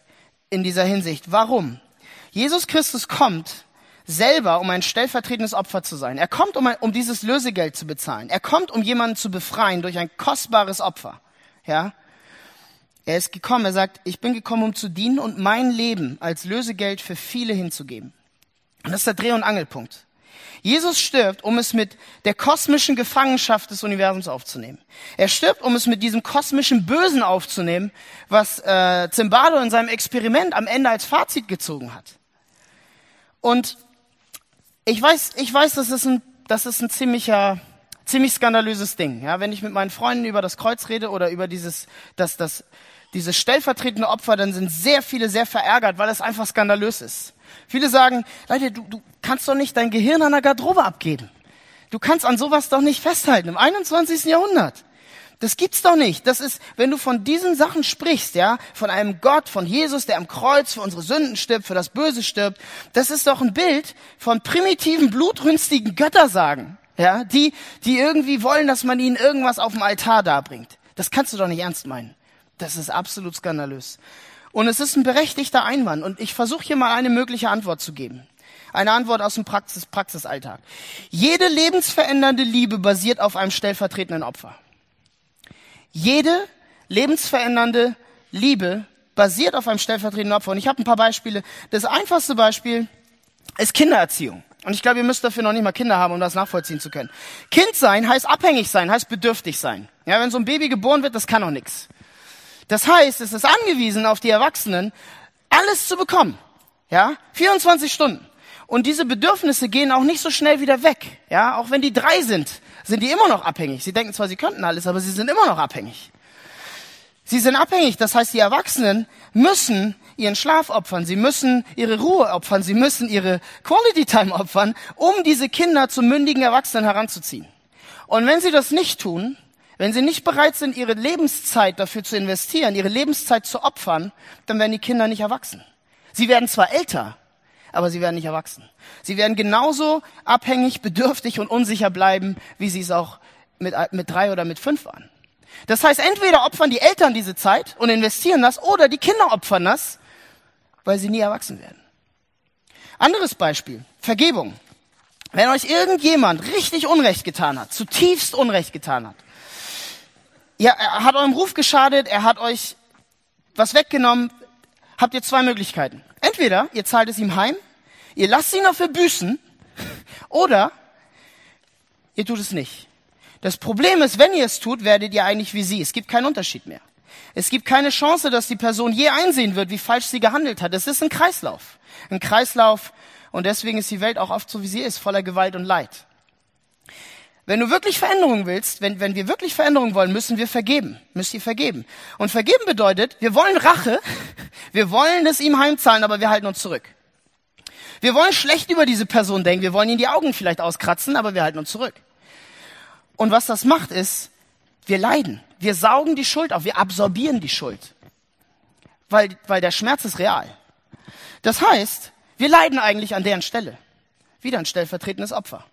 in dieser Hinsicht. Warum? Jesus Christus kommt, selber, um ein stellvertretendes Opfer zu sein. Er kommt, um dieses Lösegeld zu bezahlen. Er kommt, um jemanden zu befreien durch ein kostbares Opfer. Ja? Er ist gekommen, er sagt, ich bin gekommen, um zu dienen und mein Leben als Lösegeld für viele hinzugeben. Und das ist der Dreh- und Angelpunkt. Jesus stirbt, um es mit der kosmischen Gefangenschaft des Universums aufzunehmen. Er stirbt, um es mit diesem kosmischen Bösen aufzunehmen, was Zimbardo in seinem Experiment am Ende als Fazit gezogen hat. Und ich weiß, das ist ein ziemlich skandalöses Ding. Ja, wenn ich mit meinen Freunden über das Kreuz rede oder über dieses stellvertretende Opfer, dann sind sehr viele sehr verärgert, weil es einfach skandalös ist. Viele sagen, Leute, du kannst doch nicht dein Gehirn an der Garderobe abgeben. Du kannst an sowas doch nicht festhalten im 21. Jahrhundert. Das gibt's doch nicht. Das ist, wenn du von diesen Sachen sprichst, ja, von einem Gott, von Jesus, der am Kreuz für unsere Sünden stirbt, für das Böse stirbt, das ist doch ein Bild von primitiven, blutrünstigen Göttersagen, ja, die irgendwie wollen, dass man ihnen irgendwas auf dem Altar darbringt. Das kannst du doch nicht ernst meinen. Das ist absolut skandalös. Und es ist ein berechtigter Einwand. Und ich versuche hier mal eine mögliche Antwort zu geben. Eine Antwort aus dem Praxisalltag. Jede lebensverändernde Liebe basiert auf einem stellvertretenden Opfer. Jede lebensverändernde Liebe basiert auf einem stellvertretenden Opfer. Und ich habe ein paar Beispiele. Das einfachste Beispiel ist Kindererziehung. Und ich glaube, ihr müsst dafür noch nicht mal Kinder haben, um das nachvollziehen zu können. Kind sein heißt abhängig sein, heißt bedürftig sein. Ja, wenn so ein Baby geboren wird, das kann auch nichts. Das heißt, es ist angewiesen auf die Erwachsenen, alles zu bekommen. Ja, 24 Stunden. Und diese Bedürfnisse gehen auch nicht so schnell wieder weg. Ja, auch wenn die 3 sind, sind die immer noch abhängig. Sie denken zwar, sie könnten alles, aber sie sind immer noch abhängig. Sie sind abhängig, das heißt, die Erwachsenen müssen ihren Schlaf opfern, sie müssen ihre Ruhe opfern, sie müssen ihre Quality Time opfern, um diese Kinder zu mündigen Erwachsenen heranzuziehen. Und wenn sie das nicht tun, wenn sie nicht bereit sind, ihre Lebenszeit dafür zu investieren, ihre Lebenszeit zu opfern, dann werden die Kinder nicht erwachsen. Sie werden zwar älter, aber sie werden nicht erwachsen. Sie werden genauso abhängig, bedürftig und unsicher bleiben, wie sie es auch mit 3 oder mit 5 waren. Das heißt, entweder opfern die Eltern diese Zeit und investieren das, oder die Kinder opfern das, weil sie nie erwachsen werden. Anderes Beispiel, Vergebung. Wenn euch irgendjemand richtig Unrecht getan hat, zutiefst Unrecht getan hat, ja, er hat eurem Ruf geschadet, er hat euch was weggenommen, habt ihr 2 Möglichkeiten. Entweder ihr zahlt es ihm heim, ihr lasst ihn dafür büßen, oder ihr tut es nicht. Das Problem ist, wenn ihr es tut, werdet ihr eigentlich wie sie. Es gibt keinen Unterschied mehr. Es gibt keine Chance, dass die Person je einsehen wird, wie falsch sie gehandelt hat. Es ist ein Kreislauf. Ein Kreislauf, und deswegen ist die Welt auch oft so, wie sie ist, voller Gewalt und Leid. Wenn du wirklich Veränderung willst, wenn wir wirklich Veränderung wollen, müssen wir vergeben. Müsst ihr vergeben. Und vergeben bedeutet, wir wollen Rache, wir wollen es ihm heimzahlen, aber wir halten uns zurück. Wir wollen schlecht über diese Person denken, wir wollen ihm die Augen vielleicht auskratzen, aber wir halten uns zurück. Und was das macht ist, wir leiden, wir saugen die Schuld auf, wir absorbieren die Schuld. Weil der Schmerz ist real. Das heißt, wir leiden eigentlich an deren Stelle. Wieder ein stellvertretendes Opfer.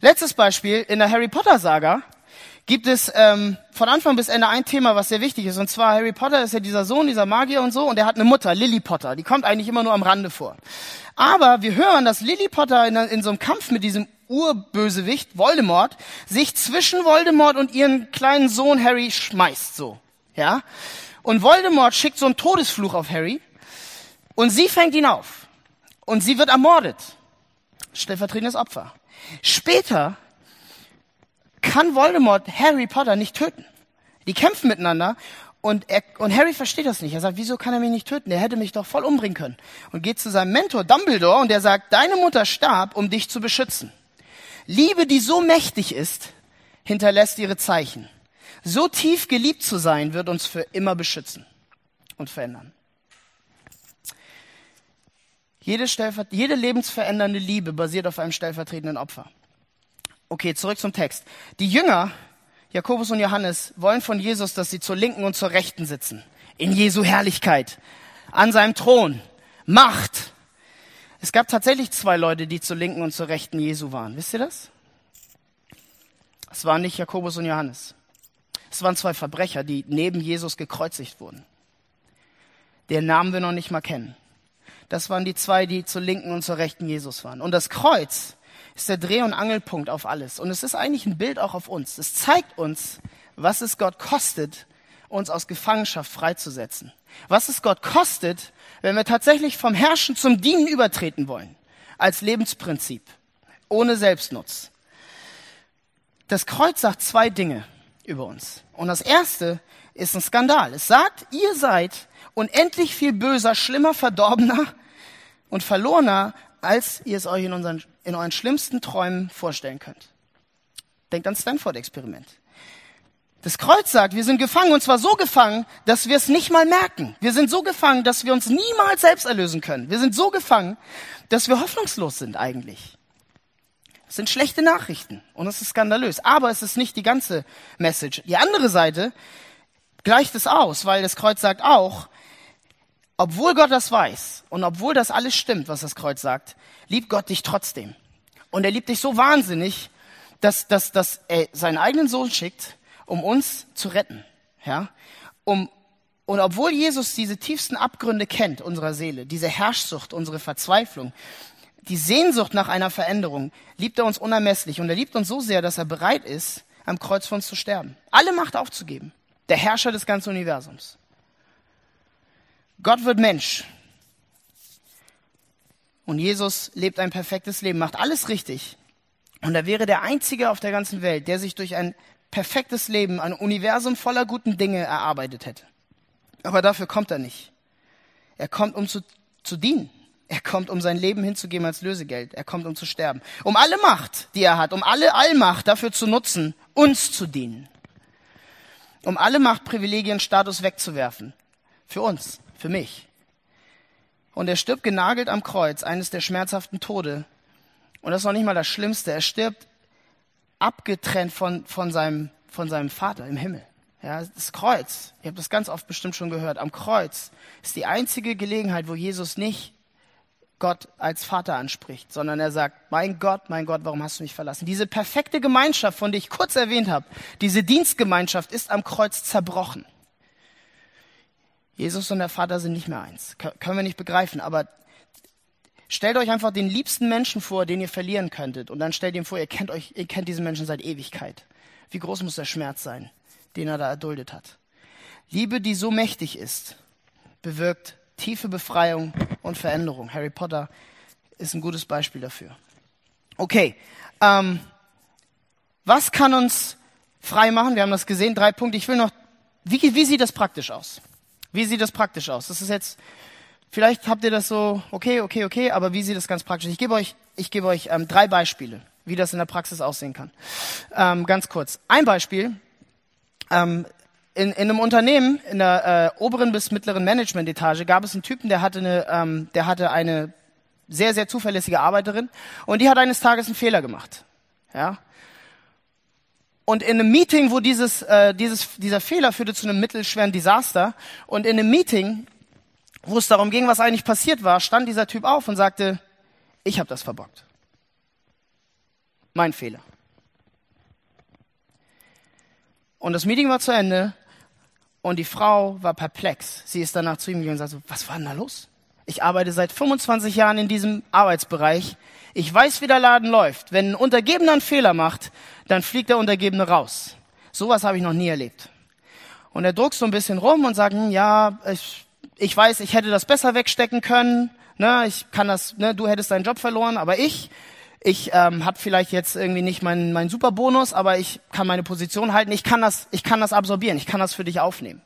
Letztes Beispiel, in der Harry Potter Saga gibt es von Anfang bis Ende ein Thema, was sehr wichtig ist, und zwar Harry Potter ist ja dieser Sohn, dieser Magier und so, und er hat eine Mutter, Lily Potter, die kommt eigentlich immer nur am Rande vor. Aber wir hören, dass Lily Potter in so einem Kampf mit diesem Urbösewicht Voldemort sich zwischen Voldemort und ihren kleinen Sohn Harry schmeißt, so, ja? Und Voldemort schickt so einen Todesfluch auf Harry und sie fängt ihn auf und sie wird ermordet. Stellvertretendes Opfer. Später kann Voldemort Harry Potter nicht töten. Die kämpfen miteinander und Harry versteht das nicht. Er sagt, wieso kann er mich nicht töten? Er hätte mich doch voll umbringen können. Und geht zu seinem Mentor Dumbledore und der sagt, deine Mutter starb, um dich zu beschützen. Liebe, die so mächtig ist, hinterlässt ihre Zeichen. So tief geliebt zu sein, wird uns für immer beschützen und verändern. Jede lebensverändernde Liebe basiert auf einem stellvertretenden Opfer. Okay, zurück zum Text. Die Jünger, Jakobus und Johannes, wollen von Jesus, dass sie zur Linken und zur Rechten sitzen. In Jesu Herrlichkeit. An seinem Thron. Macht. Es gab tatsächlich 2 Leute, die zur Linken und zur Rechten Jesu waren. Wisst ihr das? Es waren nicht Jakobus und Johannes. Es waren 2 Verbrecher, die neben Jesus gekreuzigt wurden. Deren Namen wir noch nicht mal kennen. Das waren die zwei, die zur linken und zur rechten Jesus waren. Und das Kreuz ist der Dreh- und Angelpunkt auf alles. Und es ist eigentlich ein Bild auch auf uns. Es zeigt uns, was es Gott kostet, uns aus Gefangenschaft freizusetzen. Was es Gott kostet, wenn wir tatsächlich vom Herrschen zum Dienen übertreten wollen. Als Lebensprinzip. Ohne Selbstnutz. Das Kreuz sagt zwei Dinge über uns. Und das erste ist ein Skandal. Es sagt, ihr seid unendlich viel böser, schlimmer, verdorbener und verlorener, als ihr es euch in euren schlimmsten Träumen vorstellen könnt. Denkt ans Stanford Experiment. Das Kreuz sagt, wir sind gefangen, und zwar so gefangen, dass wir es nicht mal merken. Wir sind so gefangen, dass wir uns niemals selbst erlösen können. Wir sind so gefangen, dass wir hoffnungslos sind eigentlich. Das sind schlechte Nachrichten und es ist skandalös. Aber es ist nicht die ganze Message. Die andere Seite gleicht es aus, weil das Kreuz sagt auch, obwohl Gott das weiß und obwohl das alles stimmt, was das Kreuz sagt, liebt Gott dich trotzdem. Und er liebt dich so wahnsinnig, dass er seinen eigenen Sohn schickt, um uns zu retten. Ja? Und obwohl Jesus diese tiefsten Abgründe kennt, unserer Seele, diese Herrschsucht, unsere Verzweiflung, die Sehnsucht nach einer Veränderung, liebt er uns unermesslich. Und er liebt uns so sehr, dass er bereit ist, am Kreuz für uns zu sterben. Alle Macht aufzugeben. Der Herrscher des ganzen Universums. Gott wird Mensch. Und Jesus lebt ein perfektes Leben, macht alles richtig. Und er wäre der Einzige auf der ganzen Welt, der sich durch ein perfektes Leben, ein Universum voller guten Dinge erarbeitet hätte. Aber dafür kommt er nicht. Er kommt, um zu dienen. Er kommt, um sein Leben hinzugeben als Lösegeld. Er kommt, um zu sterben. Um alle Macht, die er hat, um alle Allmacht dafür zu nutzen, uns zu dienen. Um alle Macht, Privilegien, Status wegzuwerfen. Für uns, für mich. Und er stirbt genagelt am Kreuz, eines der schmerzhaften Tode. Und das ist noch nicht mal das Schlimmste. Er stirbt abgetrennt von seinem Vater im Himmel. Ja, das Kreuz, ihr habt das ganz oft bestimmt schon gehört, am Kreuz ist die einzige Gelegenheit, wo Jesus nicht Gott als Vater anspricht, sondern er sagt, mein Gott, warum hast du mich verlassen? Diese perfekte Gemeinschaft, von der ich kurz erwähnt habe, diese Dienstgemeinschaft ist am Kreuz zerbrochen. Jesus und der Vater sind nicht mehr eins. Können wir nicht begreifen, aber stellt euch einfach den liebsten Menschen vor, den ihr verlieren könntet. Und dann stellt ihm vor, ihr kennt diesen Menschen seit Ewigkeit. Wie groß muss der Schmerz sein, den er da erduldet hat? Liebe, die so mächtig ist, bewirkt tiefe Befreiung und Veränderung. Harry Potter ist ein gutes Beispiel dafür. Okay, was kann uns frei machen? Wir haben das gesehen, 3 Punkte. Ich will noch, wie sieht das praktisch aus? Wie sieht das praktisch aus? Das ist jetzt, vielleicht habt ihr das so, okay, aber wie sieht das ganz praktisch? Ich gebe euch 3 Beispiele, wie das in der Praxis aussehen kann. Ganz kurz, ein Beispiel, In einem Unternehmen, in der oberen bis mittleren Management-Etage, gab es einen Typen, der hatte eine sehr, sehr zuverlässige Arbeiterin und die hat eines Tages einen Fehler gemacht. Ja? Und in einem Meeting, wo dieser Fehler führte zu einem mittelschweren Desaster, und in einem Meeting, wo es darum ging, was eigentlich passiert war, stand dieser Typ auf und sagte, ich habe das verbockt. Mein Fehler. Und das Meeting war zu Ende. Und die Frau war perplex. Sie ist danach zu ihm gegangen und sagt so, was war denn da los? Ich arbeite seit 25 Jahren in diesem Arbeitsbereich. Ich weiß, wie der Laden läuft. Wenn ein Untergebener einen Fehler macht, dann fliegt der Untergebene raus. Sowas habe ich noch nie erlebt. Und er druckst so ein bisschen rum und sagt, ja, ich weiß, ich hätte das besser wegstecken können. Ne, ich kann das. Ne, du hättest deinen Job verloren, aber ich habe vielleicht jetzt irgendwie nicht meinen Superbonus, aber ich kann meine Position halten, ich kann das absorbieren, ich kann das für dich aufnehmen.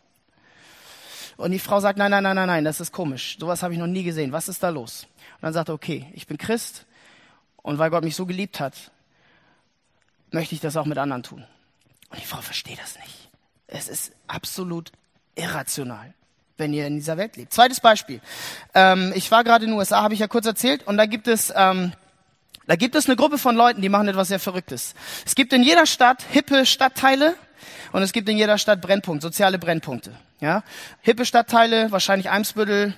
Und die Frau sagt, nein, das ist komisch, sowas habe ich noch nie gesehen, was ist da los? Und dann sagt er, okay, ich bin Christ und weil Gott mich so geliebt hat, möchte ich das auch mit anderen tun. Und die Frau versteht das nicht. Es ist absolut irrational, wenn ihr in dieser Welt lebt. Zweites Beispiel. Ich war gerade in den USA, habe ich ja kurz erzählt, und da gibt es eine Gruppe von Leuten, die machen etwas sehr Verrücktes. Es gibt in jeder Stadt hippe Stadtteile und es gibt in jeder Stadt Brennpunkte, soziale Brennpunkte. Ja? Hippe Stadtteile, wahrscheinlich Eimsbüttel,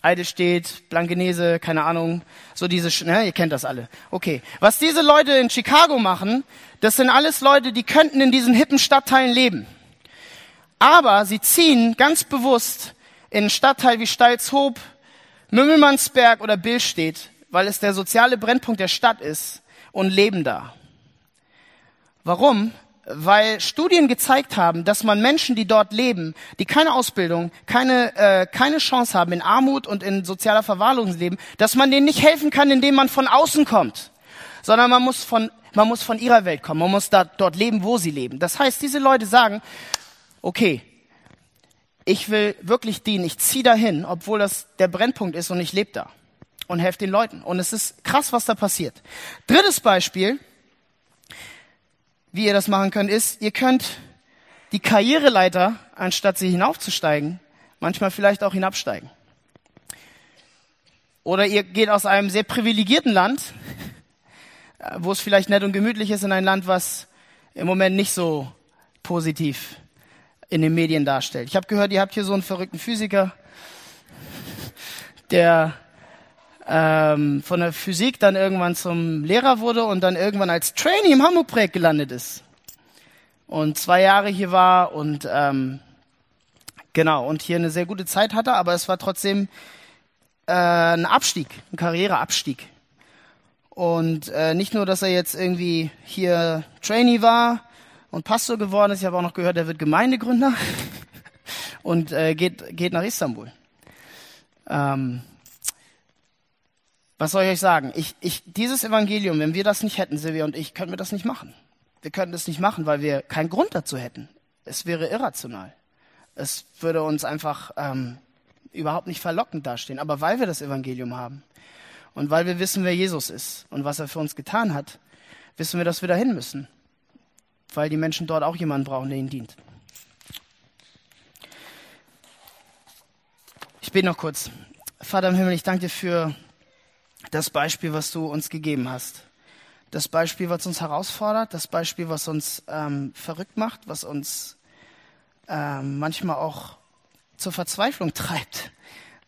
Eidelstedt, Blankenese, keine Ahnung. So diese, ihr kennt das alle. Okay, was diese Leute in Chicago machen, das sind alles Leute, die könnten in diesen hippen Stadtteilen leben. Aber sie ziehen ganz bewusst in einen Stadtteil wie Steilshoop, Mümmelmannsberg oder Billstedt, weil es der soziale Brennpunkt der Stadt ist, und leben da. Warum? Weil Studien gezeigt haben, dass man Menschen, die dort leben, die keine Ausbildung, keine Chance haben, in Armut und in sozialer Verwahrlosung leben, dass man denen nicht helfen kann, indem man von außen kommt, sondern man muss von ihrer Welt kommen, man muss dort leben, wo sie leben. Das heißt, diese Leute sagen, okay, ich will wirklich dienen, ich ziehe dahin, obwohl das der Brennpunkt ist, und ich lebe da und helfe den Leuten. Und es ist krass, was da passiert. Drittes Beispiel, wie ihr das machen könnt, ist, ihr könnt die Karriereleiter, anstatt sie hinaufzusteigen, manchmal vielleicht auch hinabsteigen. Oder ihr geht aus einem sehr privilegierten Land, wo es vielleicht nett und gemütlich ist, in ein Land, was im Moment nicht so positiv in den Medien darstellt. Ich habe gehört, ihr habt hier so einen verrückten Physiker, der von der Physik dann irgendwann zum Lehrer wurde und dann irgendwann als Trainee im Hamburg-Projekt gelandet ist. Und 2 Jahre hier war und und hier eine sehr gute Zeit hatte, aber es war trotzdem ein Abstieg, ein Karriereabstieg. Und nicht nur, dass er jetzt irgendwie hier Trainee war und Pastor geworden ist, ich habe auch noch gehört, er wird Gemeindegründer und geht nach Istanbul. Was soll ich euch sagen? Dieses Evangelium, wenn wir das nicht hätten, Silvia und ich, könnten wir das nicht machen. Wir könnten das nicht machen, weil wir keinen Grund dazu hätten. Es wäre irrational. Es würde uns einfach überhaupt nicht verlockend dastehen. Aber weil wir das Evangelium haben und weil wir wissen, wer Jesus ist und was er für uns getan hat, wissen wir, dass wir dahin müssen. Weil die Menschen dort auch jemanden brauchen, der ihnen dient. Ich bete noch kurz. Vater im Himmel, ich danke dir für das Beispiel, was du uns gegeben hast. Das Beispiel, was uns herausfordert. Das Beispiel, was uns verrückt macht, was uns manchmal auch zur Verzweiflung treibt,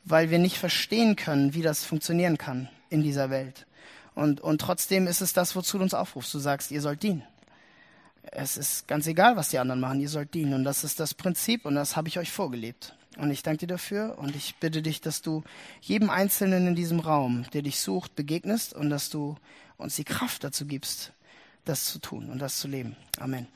weil wir nicht verstehen können, wie das funktionieren kann in dieser Welt. Und trotzdem ist es das, wozu du uns aufrufst. Du sagst, ihr sollt dienen. Es ist ganz egal, was die anderen machen. Ihr sollt dienen. Und das ist das Prinzip und das habe ich euch vorgelebt. Und ich danke dir dafür und ich bitte dich, dass du jedem Einzelnen in diesem Raum, der dich sucht, begegnest und dass du uns die Kraft dazu gibst, das zu tun und das zu leben. Amen.